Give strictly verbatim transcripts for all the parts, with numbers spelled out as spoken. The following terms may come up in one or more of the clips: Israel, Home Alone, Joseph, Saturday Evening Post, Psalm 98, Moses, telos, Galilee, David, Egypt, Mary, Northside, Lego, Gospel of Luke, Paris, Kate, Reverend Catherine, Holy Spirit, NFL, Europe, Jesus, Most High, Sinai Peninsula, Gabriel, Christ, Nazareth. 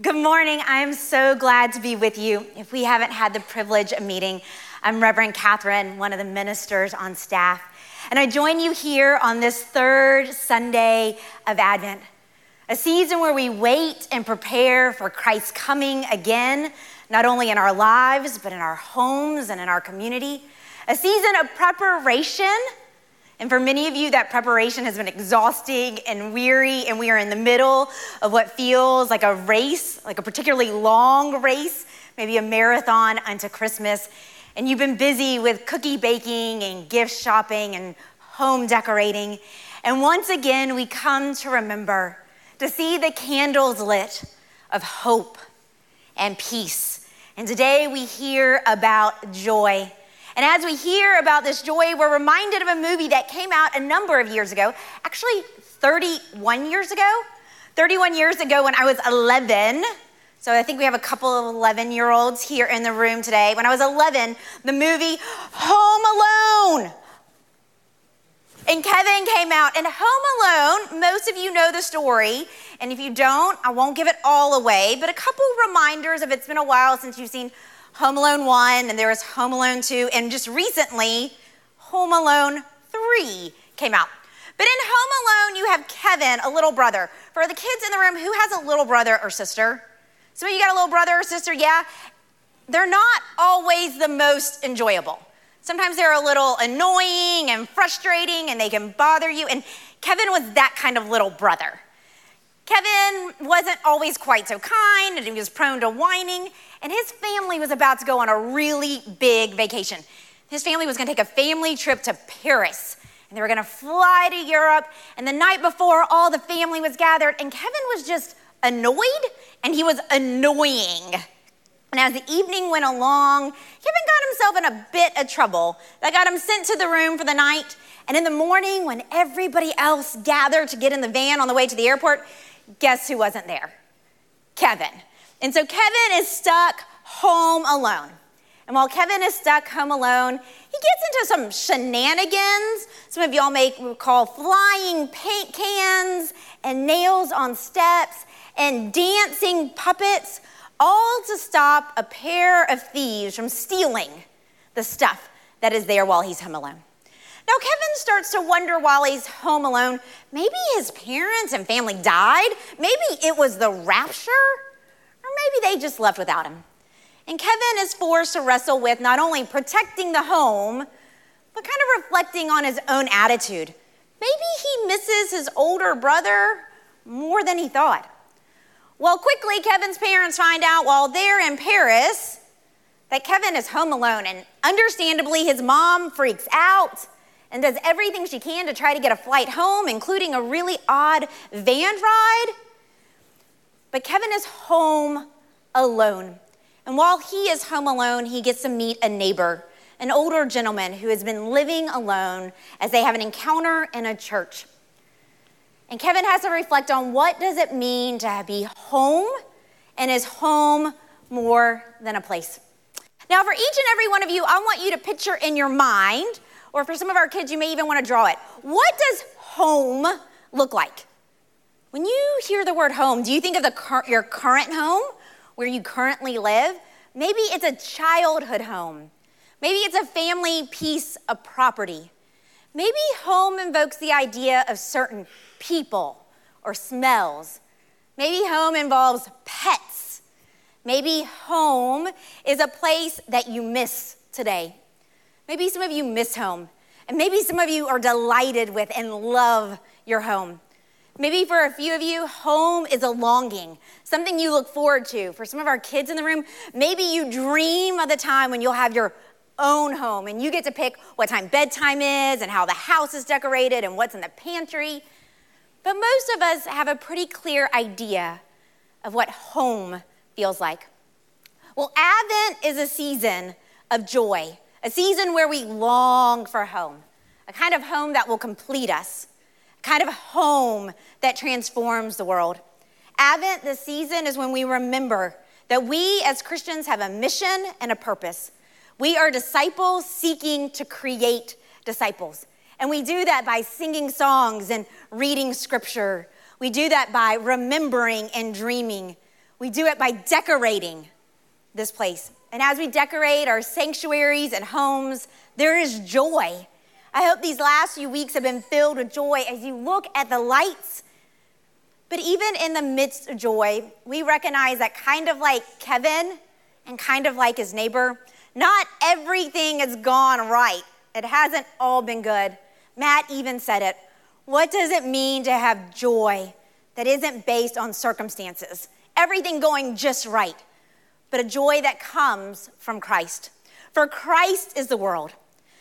Good morning. I'm so glad to be with you. If we haven't had the privilege of meeting, I'm Reverend Catherine, one of the ministers on staff, and I join you here on this third Sunday of Advent, a season where we wait and prepare for Christ's coming again, not only in our lives, but in our homes and in our community, a season of preparation. And for many of you, that preparation has been exhausting and weary, and we are in the middle of what feels like a race, like a particularly long race, maybe a marathon unto Christmas. And you've been busy with cookie baking and gift shopping and home decorating. And once again, we come to remember, to see the candles lit of hope and peace. And today we hear about joy. And as we hear about this joy, we're reminded of a movie that came out a number of years ago, actually thirty-one years ago. thirty-one years ago when I was eleven, so I think we have a couple of eleven-year-olds here in the room today. When I was eleven, the movie Home Alone and Kevin came out. And Home Alone, most of you know the story, and if you don't, I won't give it all away, but a couple reminders if it's been a while since you've seen Home Alone one, and there was Home Alone two, and just recently, Home Alone three came out. But in Home Alone, you have Kevin, a little brother. For the kids in the room, who has a little brother or sister? Some of you got a little brother or sister, yeah? They're not always the most enjoyable. Sometimes they're a little annoying and frustrating, and they can bother you, and Kevin was that kind of little brother. Kevin wasn't always quite so kind, and he was prone to whining, and his family was about to go on a really big vacation. His family was gonna take a family trip to Paris, and they were gonna fly to Europe, and the night before, all the family was gathered, and Kevin was just annoyed, and he was annoying. And as the evening went along, Kevin got himself in a bit of trouble. That got him sent to the room for the night, and in the morning, when everybody else gathered to get in the van on the way to the airport, guess who wasn't there? Kevin. And so Kevin is stuck home alone. And while Kevin is stuck home alone, he gets into some shenanigans. Some of y'all may recall flying paint cans and nails on steps and dancing puppets, all to stop a pair of thieves from stealing the stuff that is there while he's home alone. Now, Kevin starts to wonder while he's home alone, maybe his parents and family died. Maybe it was the rapture, or maybe they just left without him. And Kevin is forced to wrestle with not only protecting the home, but kind of reflecting on his own attitude. Maybe he misses his older brother more than he thought. Well, quickly, Kevin's parents find out while they're in Paris that Kevin is home alone, and understandably, his mom freaks out and does everything she can to try to get a flight home, including a really odd van ride. But Kevin is home alone. And while he is home alone, he gets to meet a neighbor, an older gentleman who has been living alone as they have an encounter in a church. And Kevin has to reflect on what does it mean to be home, and is home more than a place. Now, for each and every one of you, I want you to picture in your mind, or for some of our kids, you may even want to draw it. What does home look like? When you hear the word home, do you think of the, your current home, where you currently live? Maybe it's a childhood home. Maybe it's a family piece of property. Maybe home invokes the idea of certain people or smells. Maybe home involves pets. Maybe home is a place that you miss today. Maybe some of you miss home, and maybe some of you are delighted with and love your home. Maybe for a few of you, home is a longing, something you look forward to. For some of our kids in the room, maybe you dream of the time when you'll have your own home, and you get to pick what time bedtime is and how the house is decorated and what's in the pantry. But most of us have a pretty clear idea of what home feels like. Well, Advent is a season of joy, a season where we long for home, a kind of home that will complete us, a kind of home that transforms the world. Advent, this season, is when we remember that we as Christians have a mission and a purpose. We are disciples seeking to create disciples. And we do that by singing songs and reading scripture. We do that by remembering and dreaming. We do it by decorating this place. And as we decorate our sanctuaries and homes, there is joy. I hope these last few weeks have been filled with joy as you look at the lights. But even in the midst of joy, we recognize that kind of like Kevin and kind of like his neighbor, not everything has gone right. It hasn't all been good. Matt even said it. What does it mean to have joy that isn't based on circumstances? Everything going just right, but a joy that comes from Christ. For Christ is the world.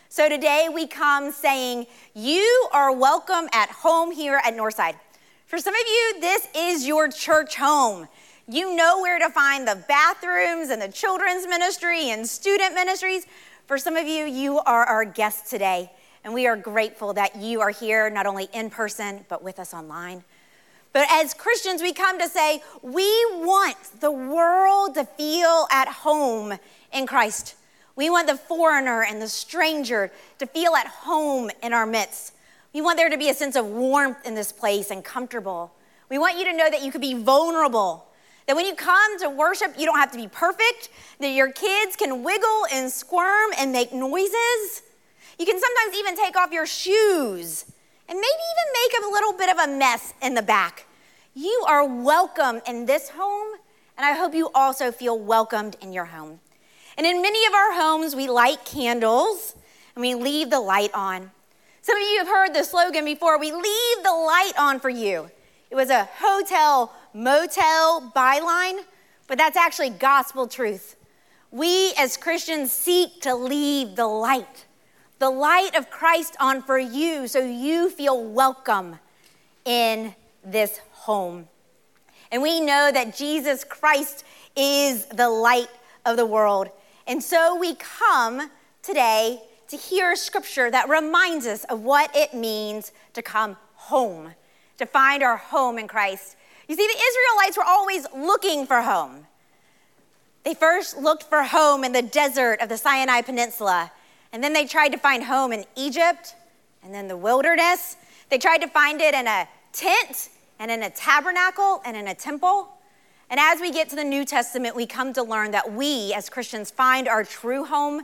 So today we come saying, you are welcome at home here at Northside. For some of you, this is your church home. You know where to find the bathrooms and the children's ministry and student ministries. For some of you, you are our guests today, and we are grateful that you are here, not only in person, but with us online. But as Christians, we come to say, we want the world to feel at home in Christ. We want the foreigner and the stranger to feel at home in our midst. We want there to be a sense of warmth in this place and comfortable. We want you to know that you could be vulnerable, that when you come to worship, you don't have to be perfect, that your kids can wiggle and squirm and make noises. You can sometimes even take off your shoes and maybe even make a little bit of a mess in the back. You are welcome in this home, and I hope you also feel welcomed in your home. And in many of our homes, we light candles and we leave the light on. Some of you have heard the slogan before, we leave the light on for you. It was a hotel, motel byline, but that's actually gospel truth. We as Christians seek to leave the light, the light of Christ on for you so you feel welcome in this home. And we know that Jesus Christ is the light of the world. And so we come today to hear scripture that reminds us of what it means to come home, to find our home in Christ. You see, the Israelites were always looking for home. They first looked for home in the desert of the Sinai Peninsula, and then they tried to find home in Egypt, and then the wilderness. They tried to find it in a tent, and in a tabernacle, and in a temple. And as we get to the New Testament, we come to learn that we, as Christians, find our true home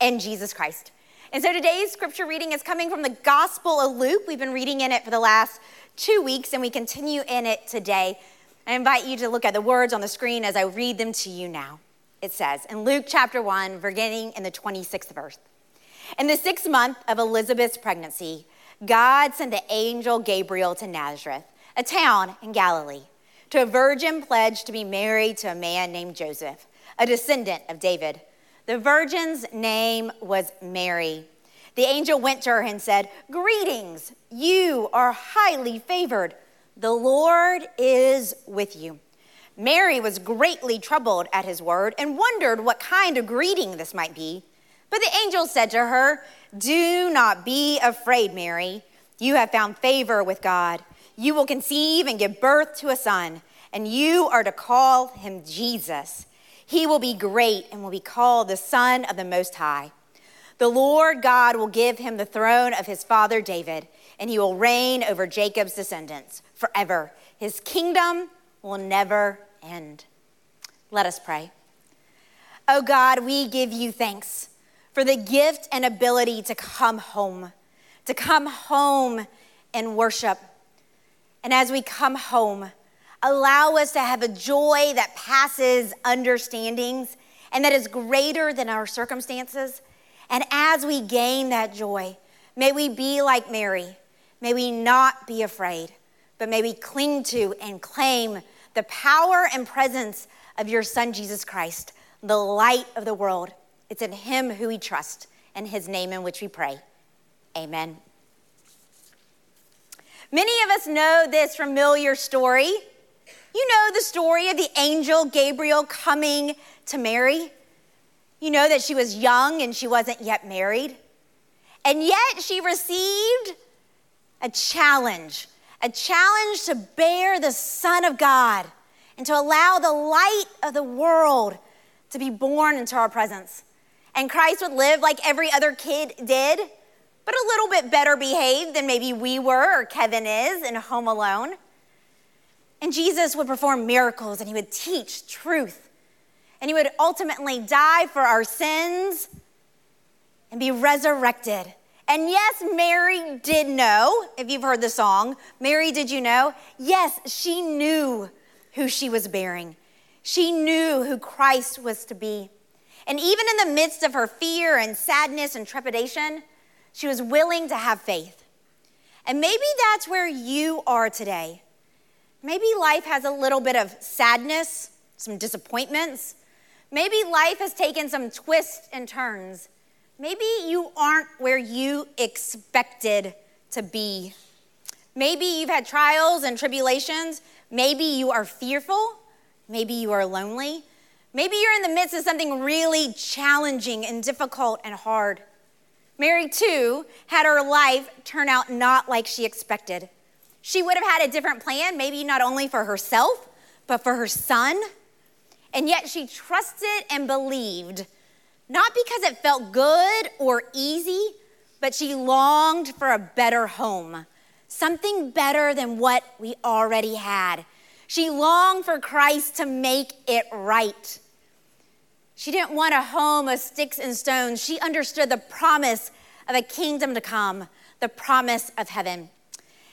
in Jesus Christ. And so today's scripture reading is coming from the Gospel of Luke. We've been reading in it for the last two weeks, and we continue in it today. I invite you to look at the words on the screen as I read them to you now. It says, in Luke chapter one, beginning in the twenty-sixth verse, in the sixth month of Elizabeth's pregnancy, God sent the angel Gabriel to Nazareth, a town in Galilee, to a virgin pledged to be married to a man named Joseph, a descendant of David. The virgin's name was Mary. The angel went to her and said, greetings, you are highly favored. The Lord is with you. Mary was greatly troubled at his word and wondered what kind of greeting this might be. But the angel said to her, do not be afraid, Mary. You have found favor with God. You will conceive and give birth to a son, and you are to call him Jesus. He will be great and will be called the Son of the Most High. The Lord God will give him the throne of his father David, and he will reign over Jacob's descendants forever. His kingdom will never end. Let us pray. Oh God, we give you thanks for the gift and ability to come home, to come home and worship. And as we come home, allow us to have a joy that passes understandings and that is greater than our circumstances. And as we gain that joy, may we be like Mary. May we not be afraid, but may we cling to and claim the power and presence of your Son, Jesus Christ, the light of the world. It's in him who we trust and his name in which we pray. Amen. Many of us know this familiar story. You know the story of the angel Gabriel coming to Mary. You know that she was young and she wasn't yet married. And yet she received a challenge, a challenge to bear the Son of God and to allow the light of the world to be born into our presence. And Christ would live like every other kid did, but a little bit better behaved than maybe we were or Kevin is in Home Alone. And Jesus would perform miracles, and he would teach truth. And he would ultimately die for our sins and be resurrected. And yes, Mary did know, if you've heard the song, Mary, did you know? Yes, she knew who she was bearing. She knew who Christ was to be. And even in the midst of her fear and sadness and trepidation, she was willing to have faith. And maybe that's where you are today. Maybe life has a little bit of sadness, some disappointments. Maybe life has taken some twists and turns. Maybe you aren't where you expected to be. Maybe you've had trials and tribulations. Maybe you are fearful. Maybe you are lonely. Maybe you're in the midst of something really challenging and difficult and hard. Mary, too, had her life turn out not like she expected. She would have had a different plan, maybe not only for herself, but for her son. And yet she trusted and believed, not because it felt good or easy, but she longed for a better home, something better than what we already had. She longed for Christ to make it right. She didn't want a home of sticks and stones. She understood the promise of a kingdom to come, the promise of heaven.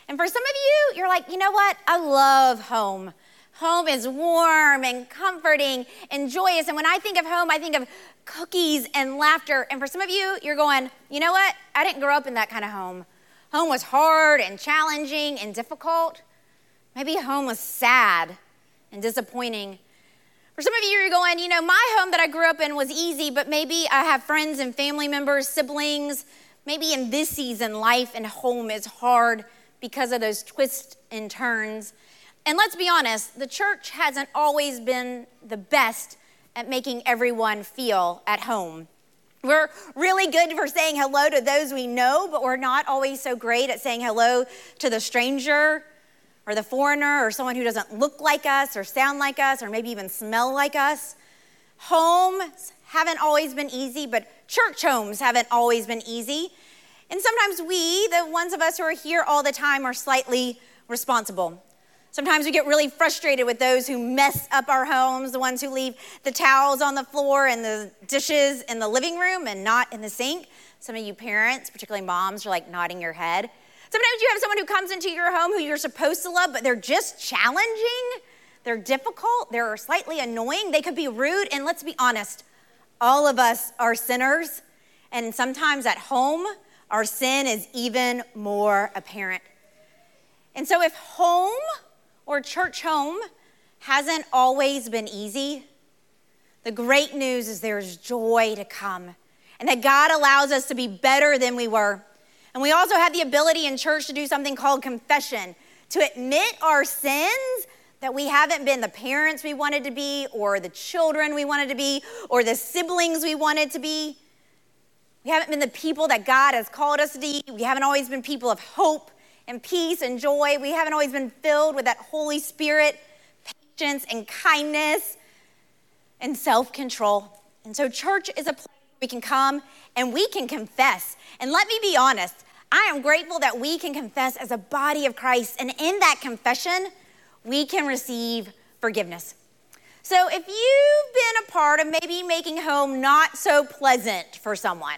And for some of you, you're like, you know what? I love home. Home is warm and comforting and joyous. And when I think of home, I think of cookies and laughter. And for some of you, you're going, you know what? I didn't grow up in that kind of home. Home was hard and challenging and difficult. Maybe home was sad and disappointing. For some of you, you're going, you know, my home that I grew up in was easy, but maybe I have friends and family members, siblings. Maybe in this season, life and home is hard because of those twists and turns. And let's be honest, the church hasn't always been the best at making everyone feel at home. We're really good for saying hello to those we know, but we're not always so great at saying hello to the stranger or the foreigner or someone who doesn't look like us or sound like us or maybe even smell like us. Homes haven't always been easy, but church homes haven't always been easy. And sometimes we, the ones of us who are here all the time, are slightly responsible. Sometimes we get really frustrated with those who mess up our homes, the ones who leave the towels on the floor and the dishes in the living room and not in the sink. Some of you parents, particularly moms, are like nodding your head. Sometimes you have someone who comes into your home who you're supposed to love, but they're just challenging. They're difficult. They're slightly annoying. They could be rude. And let's be honest, all of us are sinners. And sometimes at home, our sin is even more apparent. And so if home or church home hasn't always been easy, the great news is there's joy to come and that God allows us to be better than we were. And we also have the ability in church to do something called confession, to admit our sins, that we haven't been the parents we wanted to be or the children we wanted to be or the siblings we wanted to be. We haven't been the people that God has called us to be. We haven't always been people of hope and peace and joy. We haven't always been filled with that Holy Spirit, patience and kindness and self-control. And so church is a place we can come and we can confess. And let me be honest, I am grateful that we can confess as a body of Christ. And in that confession, we can receive forgiveness. So if you've been a part of maybe making home not so pleasant for someone,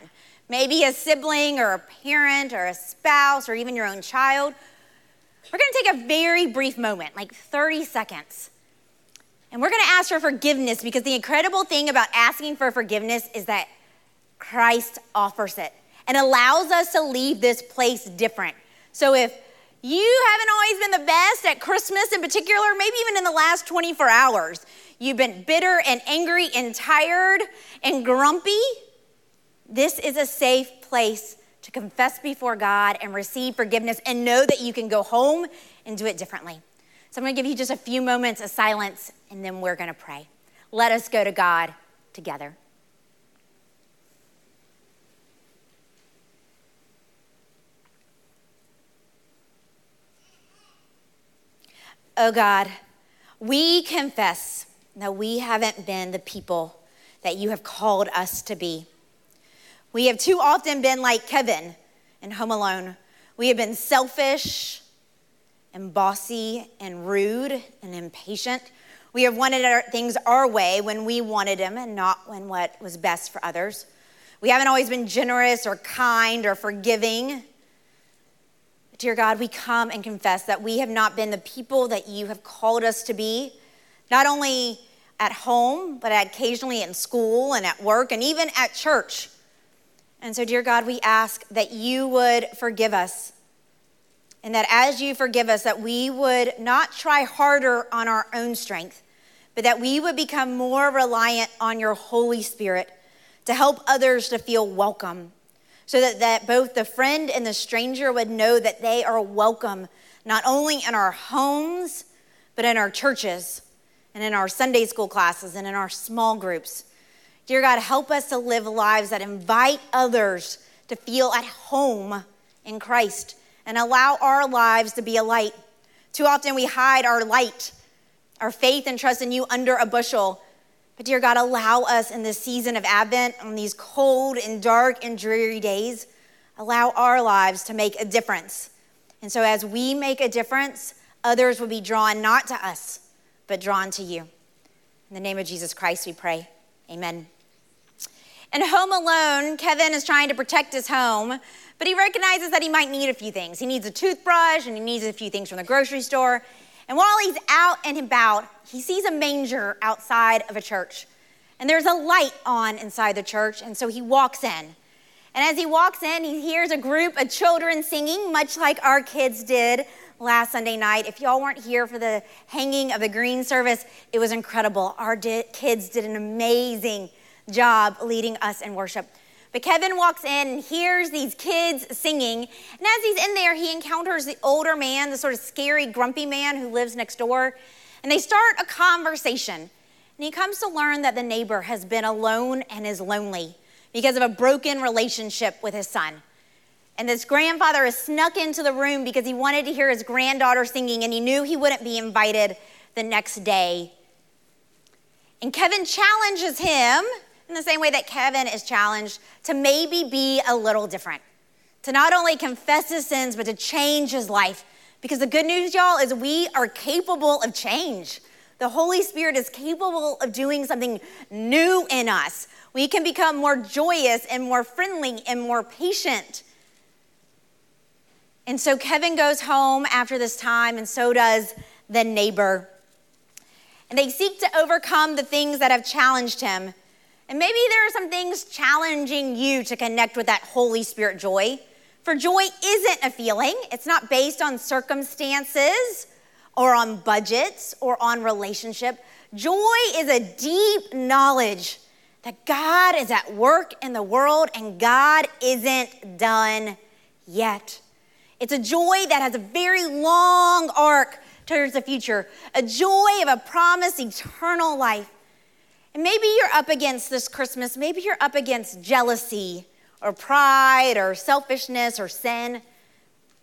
maybe a sibling or a parent or a spouse or even your own child, we're going to take a very brief moment, like thirty seconds. And we're going to ask for forgiveness because the incredible thing about asking for forgiveness is that Christ offers it and allows us to leave this place different. So if you haven't always been the best at Christmas in particular, maybe even in the last twenty-four hours, you've been bitter and angry and tired and grumpy, this is a safe place to confess before God and receive forgiveness and know that you can go home and do it differently. So I'm going to give you just a few moments of silence and then we're going to pray. Let us go to God together. Oh God, we confess that we haven't been the people that you have called us to be. We have too often been like Kevin in Home Alone. We have been selfish and bossy and rude and impatient. We have wanted our, things our way when we wanted them and not when what was best for others. We haven't always been generous or kind or forgiving. Dear God, we come and confess that we have not been the people that you have called us to be, not only at home, but occasionally in school and at work and even at church. And so, dear God, we ask that you would forgive us, and that as you forgive us, that we would not try harder on our own strength, but that we would become more reliant on your Holy Spirit to help others to feel welcome, so that, that both the friend and the stranger would know that they are welcome, not only in our homes, but in our churches and in our Sunday school classes and in our small groups. Dear God, help us to live lives that invite others to feel at home in Christ and allow our lives to be a light. Too often we hide our light, our faith and trust in you under a bushel. But dear God, allow us in this season of Advent, on these cold and dark and dreary days, allow our lives to make a difference. And so as we make a difference, others will be drawn not to us, but drawn to you. In the name of Jesus Christ, we pray. Amen. In Home Alone, Kevin is trying to protect his home, but he recognizes that he might need a few things. He needs a toothbrush and he needs a few things from the grocery store. And while he's out and about, he sees a manger outside of a church. And there's a light on inside the church, and so he walks in. And as he walks in, he hears a group of children singing, much like our kids did last Sunday night. If y'all weren't here for the hanging of the green service, it was incredible. Our di- kids did an amazing job leading us in worship. But Kevin walks in and hears these kids singing. And as he's in there, he encounters the older man, the sort of scary, grumpy man who lives next door. And they start a conversation. And he comes to learn that the neighbor has been alone and is lonely because of a broken relationship with his son. And this grandfather is snuck into the room because he wanted to hear his granddaughter singing, and he knew he wouldn't be invited the next day. And Kevin challenges him, in the same way that Kevin is challenged, to maybe be a little different, to not only confess his sins, but to change his life. Because the good news, y'all, is we are capable of change. The Holy Spirit is capable of doing something new in us. We can become more joyous and more friendly and more patient. And so Kevin goes home after this time, and so does the neighbor. And they seek to overcome the things that have challenged him. And maybe there are some things challenging you to connect with that Holy Spirit joy. For joy isn't a feeling. It's not based on circumstances or on budgets or on relationship. Joy is a deep knowledge that God is at work in the world and God isn't done yet. It's a joy that has a very long arc towards the future, a joy of a promised eternal life. Maybe you're up against this Christmas, maybe you're up against jealousy or pride or selfishness or sin.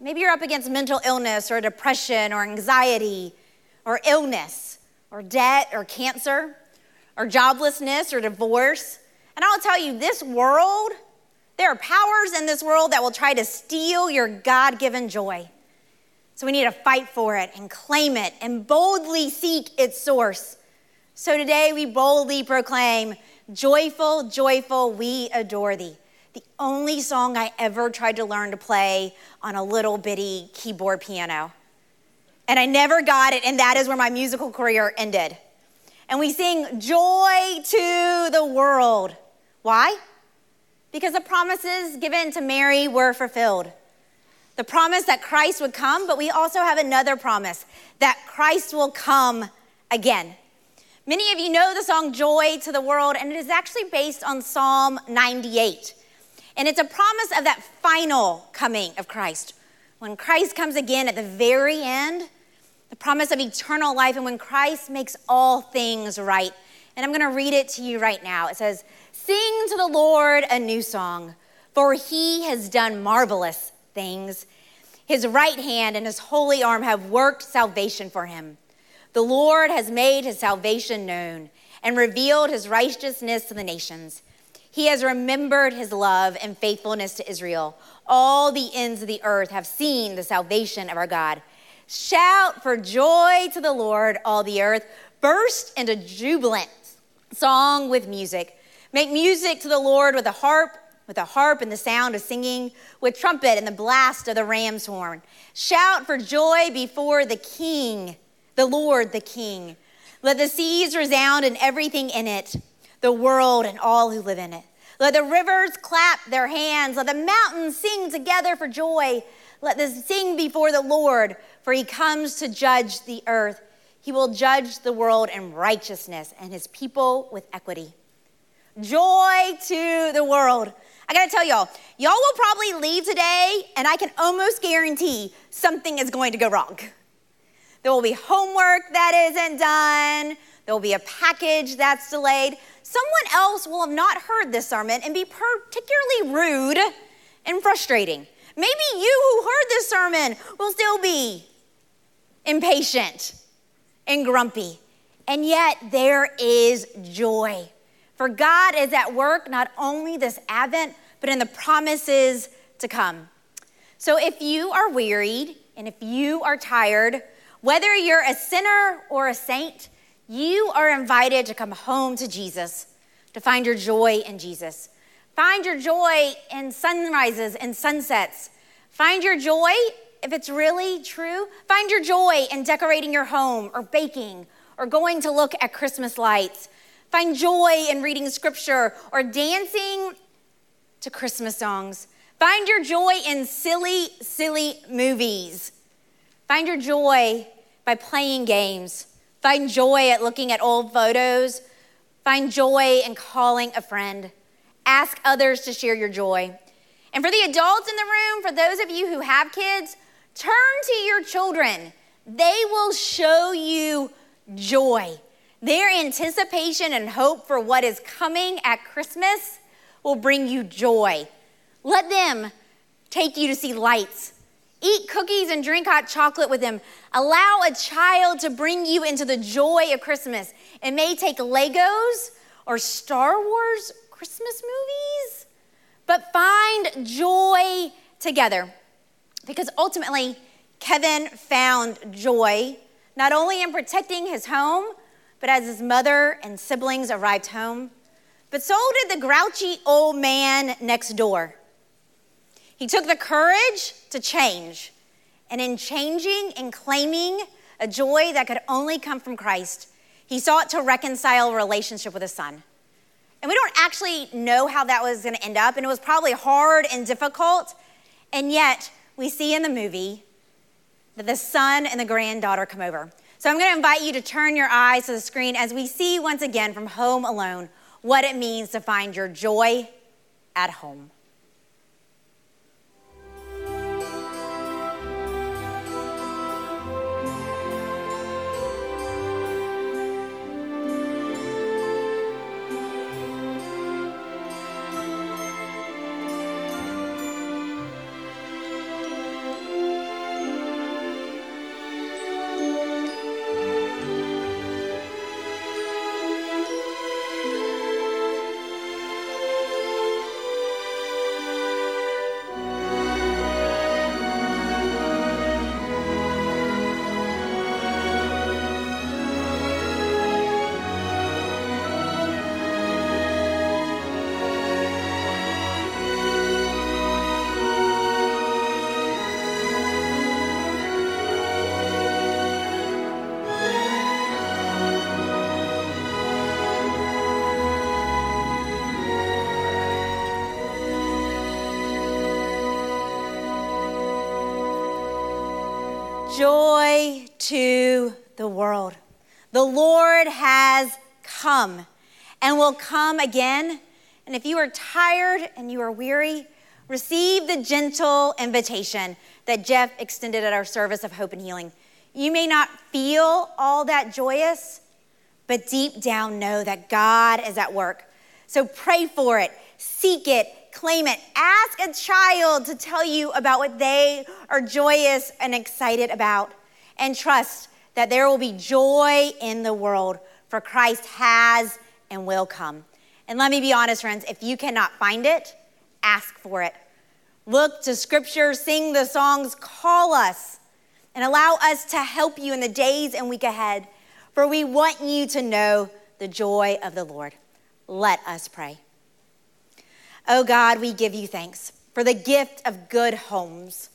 Maybe you're up against mental illness or depression or anxiety or illness or debt or cancer or joblessness or divorce. And I'll tell you, this world, there are powers in this world that will try to steal your God-given joy. So we need to fight for it and claim it and boldly seek its source. So today we boldly proclaim, joyful, joyful, we adore thee. The only song I ever tried to learn to play on a little bitty keyboard piano. And I never got it, and that is where my musical career ended. And we sing joy to the world. Why? Because the promises given to Mary were fulfilled. The promise that Christ would come, but we also have another promise, that Christ will come again. Many of you know the song Joy to the World, and it is actually based on Psalm ninety-eight. And it's a promise of that final coming of Christ. When Christ comes again at the very end, the promise of eternal life, and when Christ makes all things right. And I'm going to read it to you right now. It says, "Sing to the Lord a new song, for he has done marvelous things. His right hand and his holy arm have worked salvation for him. The Lord has made his salvation known and revealed his righteousness to the nations. He has remembered his love and faithfulness to Israel. All the ends of the earth have seen the salvation of our God. Shout for joy to the Lord, all the earth. Burst into jubilant song with music. Make music to the Lord with a harp, with a harp and the sound of singing, with trumpet and the blast of the ram's horn. Shout for joy before the King, the Lord, the King. Let the seas resound and everything in it, the world and all who live in it. Let the rivers clap their hands. Let the mountains sing together for joy. Let them sing before the Lord, for he comes to judge the earth. He will judge the world in righteousness and his people with equity. Joy to the world. I gotta tell y'all, y'all will probably leave today, and I can almost guarantee something is going to go wrong. There will be homework that isn't done. There will be a package that's delayed. Someone else will have not heard this sermon and be particularly rude and frustrating. Maybe you who heard this sermon will still be impatient and grumpy. And yet there is joy. For God is at work not only this Advent, but in the promises to come. So if you are wearied and if you are tired, whether you're a sinner or a saint, you are invited to come home to Jesus, to find your joy in Jesus. Find your joy in sunrises and sunsets. Find your joy, if it's really true, find your joy in decorating your home or baking or going to look at Christmas lights. Find joy in reading scripture or dancing to Christmas songs. Find your joy in silly, silly movies. Find your joy by playing games. Find joy at looking at old photos. Find joy in calling a friend. Ask others to share your joy. And for the adults in the room, for those of you who have kids, turn to your children. They will show you joy. Their anticipation and hope for what is coming at Christmas will bring you joy. Let them take you to see lights. Eat cookies and drink hot chocolate with them. Allow a child to bring you into the joy of Christmas. It may take Legos or Star Wars Christmas movies, but find joy together. Because ultimately, Kevin found joy, not only in protecting his home, but as his mother and siblings arrived home. But so did the grouchy old man next door. He took the courage to change, and in changing and claiming a joy that could only come from Christ, he sought to reconcile a relationship with his son. And we don't actually know how that was going to end up, and it was probably hard and difficult, and yet we see in the movie that the son and the granddaughter come over. So I'm going to invite you to turn your eyes to the screen as we see once again from Home Alone what it means to find your joy at home. Joy to the world. The Lord has come and will come again. And if you are tired and you are weary, receive the gentle invitation that Jeff extended at our service of hope and healing. You may not feel all that joyous, but deep down know that God is at work. So pray for it, seek it, claim it. Ask a child to tell you about what they are joyous and excited about. And trust that there will be joy in the world, for Christ has and will come. And let me be honest, friends, if you cannot find it, ask for it. Look to scripture, sing the songs, call us. and allow us to help you in the days and week ahead, for we want you to know the joy of the Lord. Let us pray. Oh God, we give you thanks for the gift of good homes.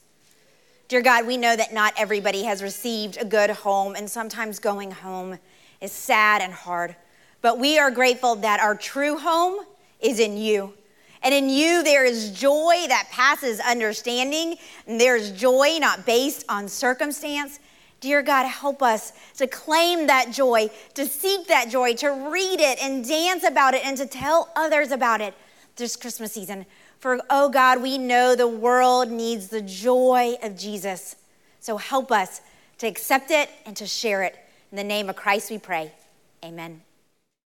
Dear God, we know that not everybody has received a good home, and sometimes going home is sad and hard, but we are grateful that our true home is in you. And in you, there is joy that passes understanding, and there's joy not based on circumstance. Dear God, help us to claim that joy, to seek that joy, to read it and dance about it, and to tell others about it this Christmas season. For, oh God, we know the world needs the joy of Jesus. So help us to accept it and to share it. In the name of Christ we pray, amen.